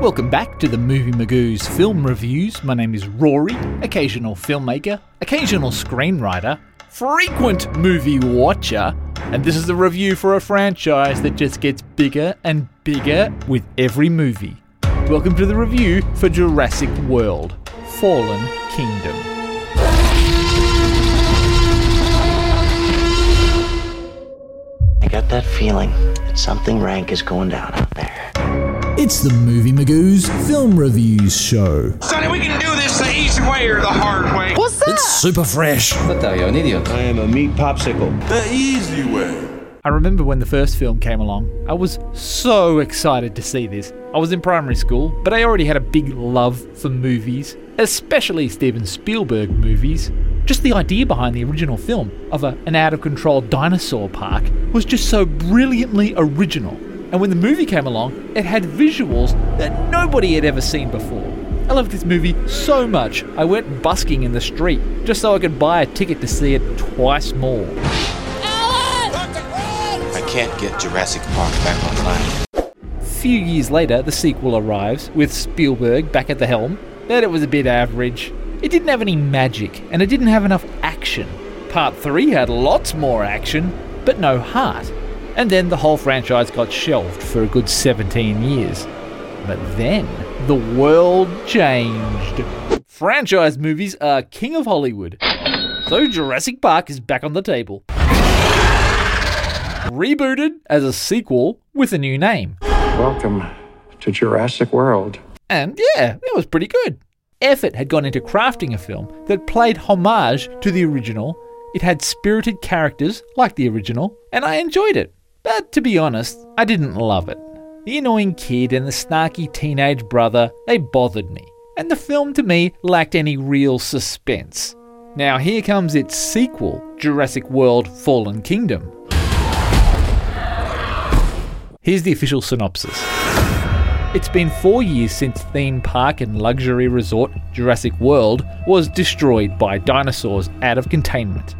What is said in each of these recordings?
Welcome back to the Movie Magoo's Film Reviews. My name is Rory, occasional filmmaker, occasional screenwriter, frequent movie watcher, and this is the review for a franchise that just gets bigger and bigger with every movie. Welcome to the review for Jurassic World: Fallen Kingdom. I got that feeling that something rank is going down out there. It's the Movie Magoo's Film Reviews show. Sonny, we can do this the easy way or the hard way. What's that? It's super fresh. What are you, an idiot? I am a meat popsicle. The easy way. I remember when the first film came along, I was so excited to see this. I was in primary school, but I already had a big love for movies, especially Steven Spielberg movies. Just the idea behind the original film of an out-of-control dinosaur park was just so brilliantly original. And when the movie came along, it had visuals that nobody had ever seen before. I loved this movie so much, I went busking in the street just so I could buy a ticket to see it twice more. Alan! I can't get Jurassic Park back online. A few years later, the sequel arrives with Spielberg back at the helm, but it was a bit average. It didn't have any magic, and it didn't have enough action. Part 3 had lots more action, but no heart. And then the whole franchise got shelved for a good 17 years. But then, the world changed. Franchise movies are king of Hollywood. So Jurassic Park is back on the table. Rebooted as a sequel with a new name. Welcome to Jurassic World. And yeah, it was pretty good. Effort had gone into crafting a film that played homage to the original. It had spirited characters like the original, and I enjoyed it. But to be honest, I didn't love it. The annoying kid and the snarky teenage brother, they bothered me. And the film to me lacked any real suspense. Now here comes its sequel, Jurassic World: Fallen Kingdom. Here's the official synopsis. It's been 4 years since theme park and luxury resort Jurassic World was destroyed by dinosaurs out of containment.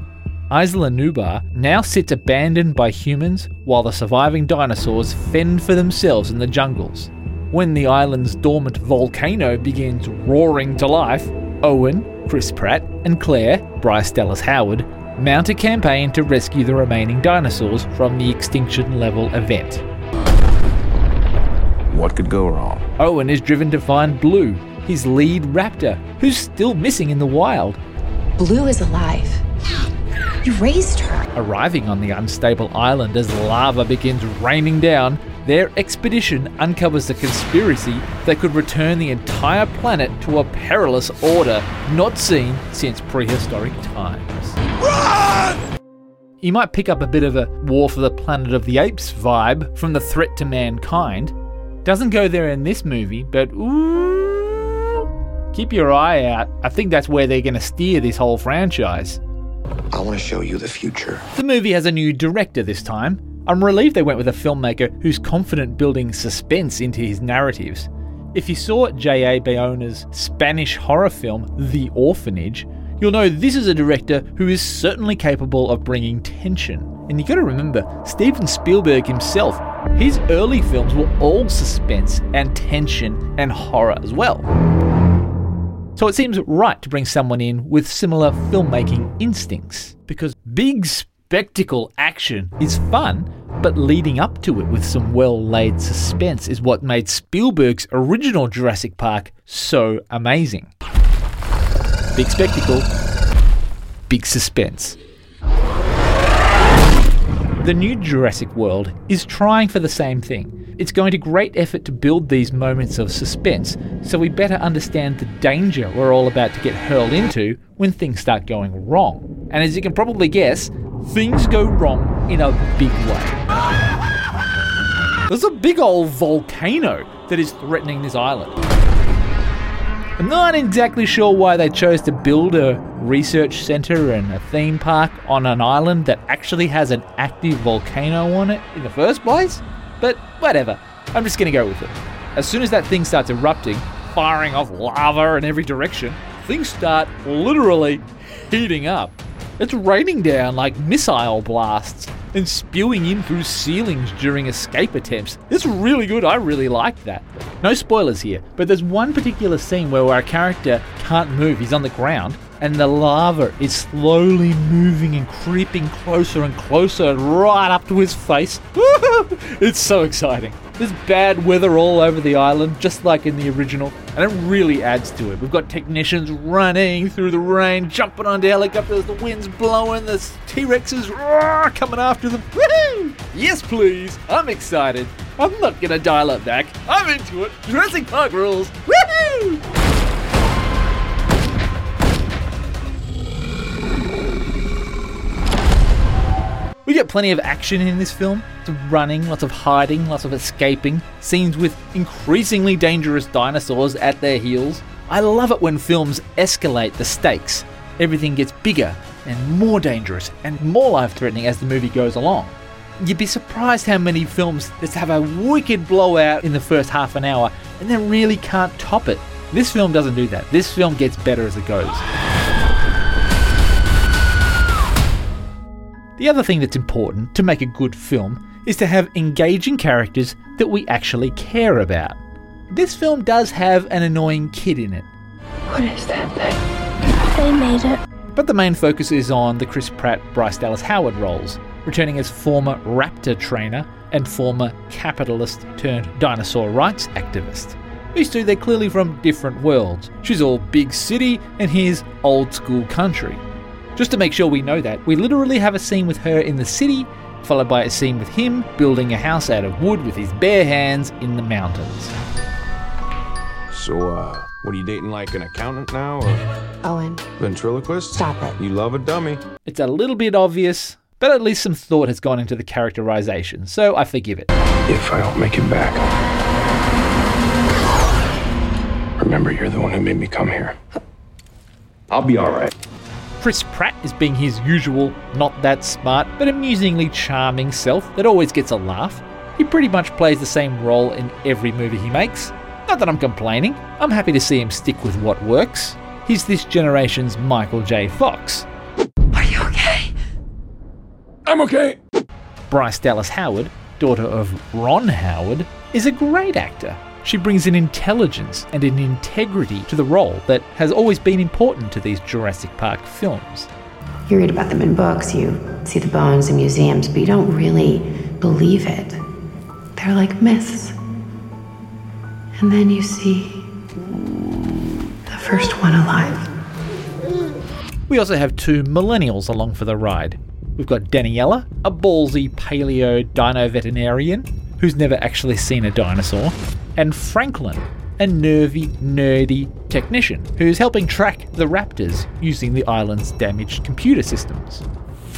Isla Nublar now sits abandoned by humans while the surviving dinosaurs fend for themselves in the jungles. When the island's dormant volcano begins roaring to life, Owen, Chris Pratt, and Claire, Bryce Dallas Howard, mount a campaign to rescue the remaining dinosaurs from the extinction level event. What could go wrong? Owen is driven to find Blue, his lead raptor, who's still missing in the wild. Blue is alive. You raised her. Arriving on the unstable island as lava begins raining down, their expedition uncovers a conspiracy that could return the entire planet to a perilous order not seen since prehistoric times. Run! You might pick up a bit of a War for the Planet of the Apes vibe from the threat to mankind. Doesn't go there in this movie, but ooh, keep your eye out. I think that's where they're going to steer this whole franchise. I want to show you the future. The movie has a new director this time. I'm relieved they went with a filmmaker who's confident building suspense into his narratives. If you saw J.A. Bayona's Spanish horror film, The Orphanage, you'll know this is a director who is certainly capable of bringing tension. And you got to remember, Steven Spielberg himself, his early films were all suspense and tension and horror as well. So it seems right to bring someone in with similar filmmaking instincts, because big spectacle action is fun, but leading up to it with some well-laid suspense is what made Spielberg's original Jurassic Park so amazing. Big spectacle, big suspense. The new Jurassic World is trying for the same thing. It's going to great effort to build these moments of suspense, so we better understand the danger we're all about to get hurled into when things start going wrong. And as you can probably guess, things go wrong in a big way. There's a big old volcano that is threatening this island. I'm not exactly sure why they chose to build a research center and a theme park on an island that actually has an active volcano on it in the first place, but whatever, I'm just gonna go with it. As soon as that thing starts erupting, firing off lava in every direction, things start literally heating up. It's raining down like missile blasts, and spewing in through ceilings during escape attempts. It's really good, I really liked that. No spoilers here, but there's one particular scene where our character can't move, he's on the ground, and the lava is slowly moving and creeping closer and closer right up to his face. It's so exciting. There's bad weather all over the island, just like in the original, and it really adds to it. We've got technicians running through the rain, jumping onto helicopters, the wind's blowing, the T-Rexes coming after them. Woohoo! Yes, please. I'm excited. I'm not going to dial it back. I'm into it. Jurassic Park rules. Woohoo! We get plenty of action in this film. Lots of running, lots of hiding, lots of escaping. Scenes with increasingly dangerous dinosaurs at their heels. I love it when films escalate the stakes. Everything gets bigger and more dangerous and more life-threatening as the movie goes along. You'd be surprised how many films just have a wicked blowout in the first half an hour and then really can't top it. This film doesn't do that. This film gets better as it goes. The other thing that's important to make a good film is to have engaging characters that we actually care about. This film does have an annoying kid in it. What is that thing? They made it. But the main focus is on the Chris Pratt, Bryce Dallas Howard roles, returning as former raptor trainer and former capitalist turned dinosaur rights activist. These two, they're clearly from different worlds. She's all big city and he's old school country. Just to make sure we know that, we literally have a scene with her in the city, followed by a scene with him building a house out of wood with his bare hands in the mountains. So, what are you dating, like an accountant now, or... Owen. Ventriloquist? Stop it. You love a dummy. It's a little bit obvious, but at least some thought has gone into the characterization, so I forgive it. If I don't make it back, remember you're the one who made me come here. I'll be all right. Chris Pratt is being his usual, not that smart, but amusingly charming self that always gets a laugh. He pretty much plays the same role in every movie he makes. Not that I'm complaining, I'm happy to see him stick with what works. He's this generation's Michael J. Fox. Are you okay? I'm okay. Bryce Dallas Howard, daughter of Ron Howard, is a great actor. She brings an intelligence and an integrity to the role that has always been important to these Jurassic Park films. You read about them in books, you see the bones in museums, but you don't really believe it. They're like myths. And then you see the first one alive. We also have two millennials along for the ride. We've got Daniela, a ballsy paleo dino veterinarian who's never actually seen a dinosaur, and Franklin, a nervy, nerdy technician who's helping track the raptors using the island's damaged computer systems.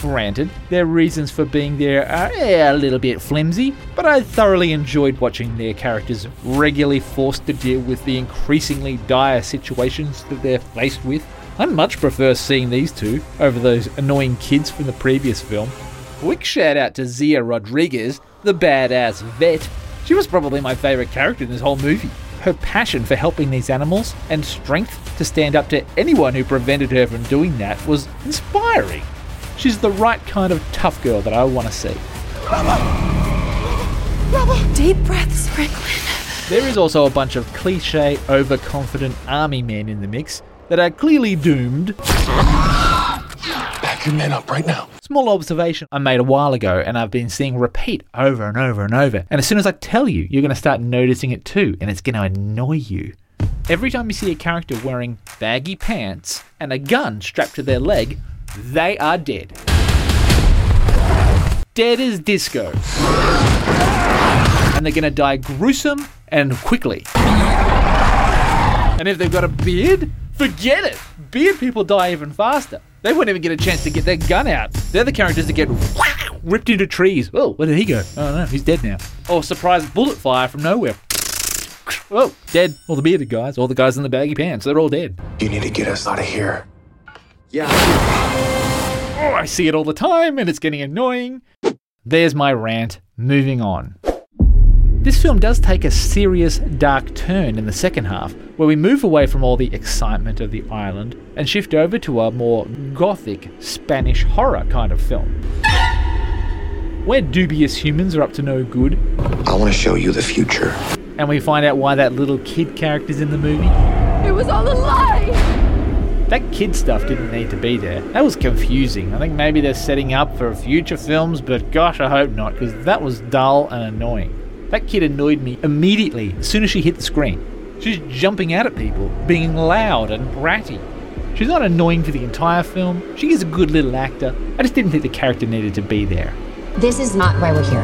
Granted, their reasons for being there are a little bit flimsy, but I thoroughly enjoyed watching their characters regularly forced to deal with the increasingly dire situations that they're faced with. I much prefer seeing these two over those annoying kids from the previous film. Quick shout out to Zia Rodriguez, the badass vet. She was probably my favourite character in this whole movie. Her passion for helping these animals and strength to stand up to anyone who prevented her from doing that was inspiring. She's the right kind of tough girl that I want to see. Mama! Deep breaths, Franklin. There is also a bunch of cliche, overconfident army men in the mix that are clearly doomed. Pack your men up right now. Small observation I made a while ago and I've been seeing repeat over and over and over. And as soon as I tell you, you're going to start noticing it too, and it's going to annoy you. Every time you see a character wearing baggy pants and a gun strapped to their leg, they are dead. Dead as disco. And they're going to die gruesome and quickly. And if they've got a beard, forget it. Beard people die even faster. They wouldn't even get a chance to get their gun out. They're the characters that get ripped into trees. Oh, where did he go? Oh no, he's dead now. Or surprise bullet fire from nowhere. Oh, dead. All the bearded guys, all the guys in the baggy pants, they're all dead. You need to get us out of here. Yeah. Oh, I see it all the time and it's getting annoying. There's my rant. Moving on. This film does take a serious, dark turn in the second half, where we move away from all the excitement of the island and shift over to a more gothic, Spanish horror kind of film. We're dubious humans are up to no good. I want to show you the future. And we find out why that little kid character's in the movie. It was all a lie! That kid stuff didn't need to be there. That was confusing. I think maybe they're setting up for future films, but gosh, I hope not, because that was dull and annoying. That kid annoyed me immediately as soon as she hit the screen. She's jumping out at people, being loud and bratty. She's not annoying for the entire film. She is a good little actor. I just didn't think the character needed to be there. This is not why we're here.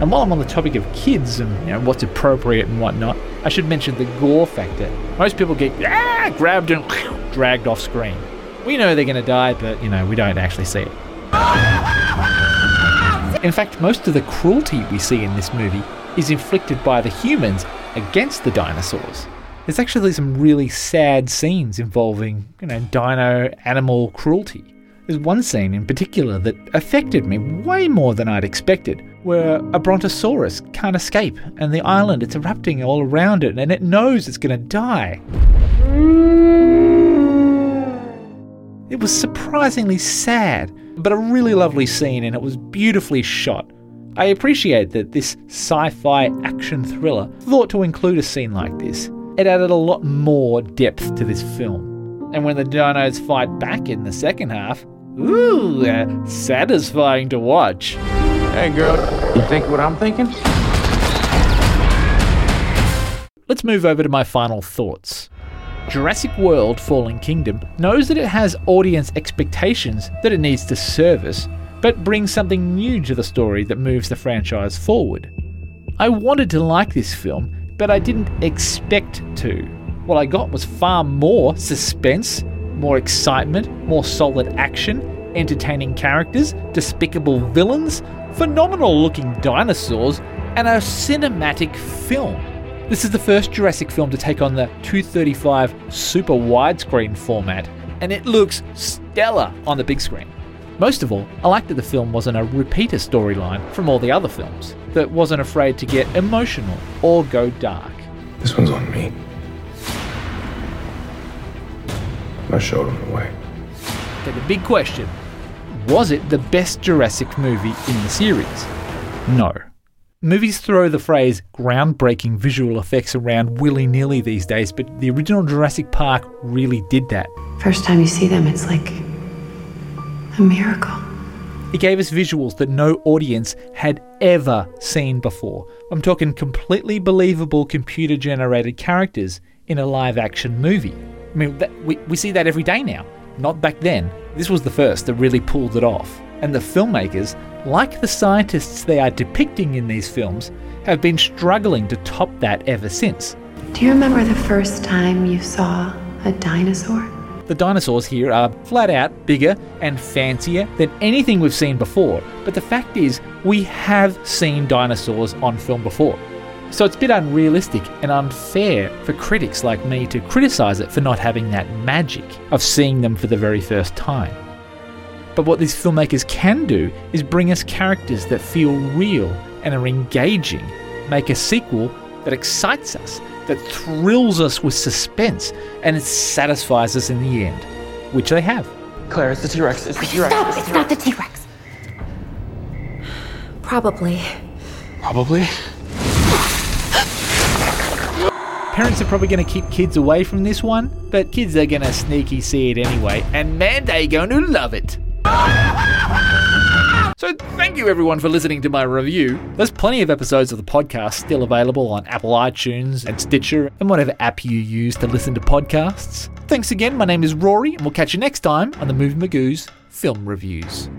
And while I'm on the topic of kids and what's appropriate and whatnot, I should mention the gore factor. Most people get grabbed and dragged off screen. We know they're going to die, but we don't actually see it. In fact, most of the cruelty we see in this movie is inflicted by the humans against the dinosaurs. There's actually some really sad scenes involving, dino animal cruelty. There's one scene in particular that affected me way more than I'd expected, where a brontosaurus can't escape and the island, it's erupting all around it and it knows it's going to die. It was surprisingly sad, but a really lovely scene, and it was beautifully shot. I appreciate that this sci-fi action thriller thought to include a scene like this. It added a lot more depth to this film. And when the dinos fight back in the second half, satisfying to watch. Hey girl, you think what I'm thinking? Let's move over to my final thoughts. Jurassic World: Fallen Kingdom knows that it has audience expectations that it needs to service, but brings something new to the story that moves the franchise forward. I wanted to like this film, but I didn't expect to. What I got was far more suspense, more excitement, more solid action, entertaining characters, despicable villains, phenomenal looking dinosaurs, and a cinematic film. This is the first Jurassic film to take on the 235 super widescreen format, and it looks stellar on the big screen. Most of all, I liked that the film wasn't a repeater storyline from all the other films, that wasn't afraid to get emotional or go dark. This one's on me. I showed him the way. So the big question, was it the best Jurassic movie in the series? No. Movies throw the phrase groundbreaking visual effects around willy-nilly these days, but the original Jurassic Park really did that. First time you see them, it's like a miracle. It gave us visuals that no audience had ever seen before. I'm talking completely believable computer-generated characters in a live-action movie. I mean, we see that every day now. Not back then. This was the first that really pulled it off. And the filmmakers, like the scientists they are depicting in these films, have been struggling to top that ever since. Do you remember the first time you saw a dinosaur? The dinosaurs here are flat out bigger and fancier than anything we've seen before. But the fact is, we have seen dinosaurs on film before. So it's a bit unrealistic and unfair for critics like me to criticise it for not having that magic of seeing them for the very first time. But what these filmmakers can do is bring us characters that feel real and are engaging, make a sequel that excites us, that thrills us with suspense, and it satisfies us in the end, which they have. Claire, it's the T-Rex. It's the T-Rex. Stop! It's not the T-Rex. Probably. Probably? Parents are probably going to keep kids away from this one, but kids are going to sneaky see it anyway, and man, they're going to love it. So thank you everyone for listening to my review. There's plenty of episodes of the podcast still available on Apple iTunes and Stitcher and whatever app you use to listen to podcasts. Thanks again, my name is Rory, and we'll catch you next time on the Movie Magoo's Film Reviews.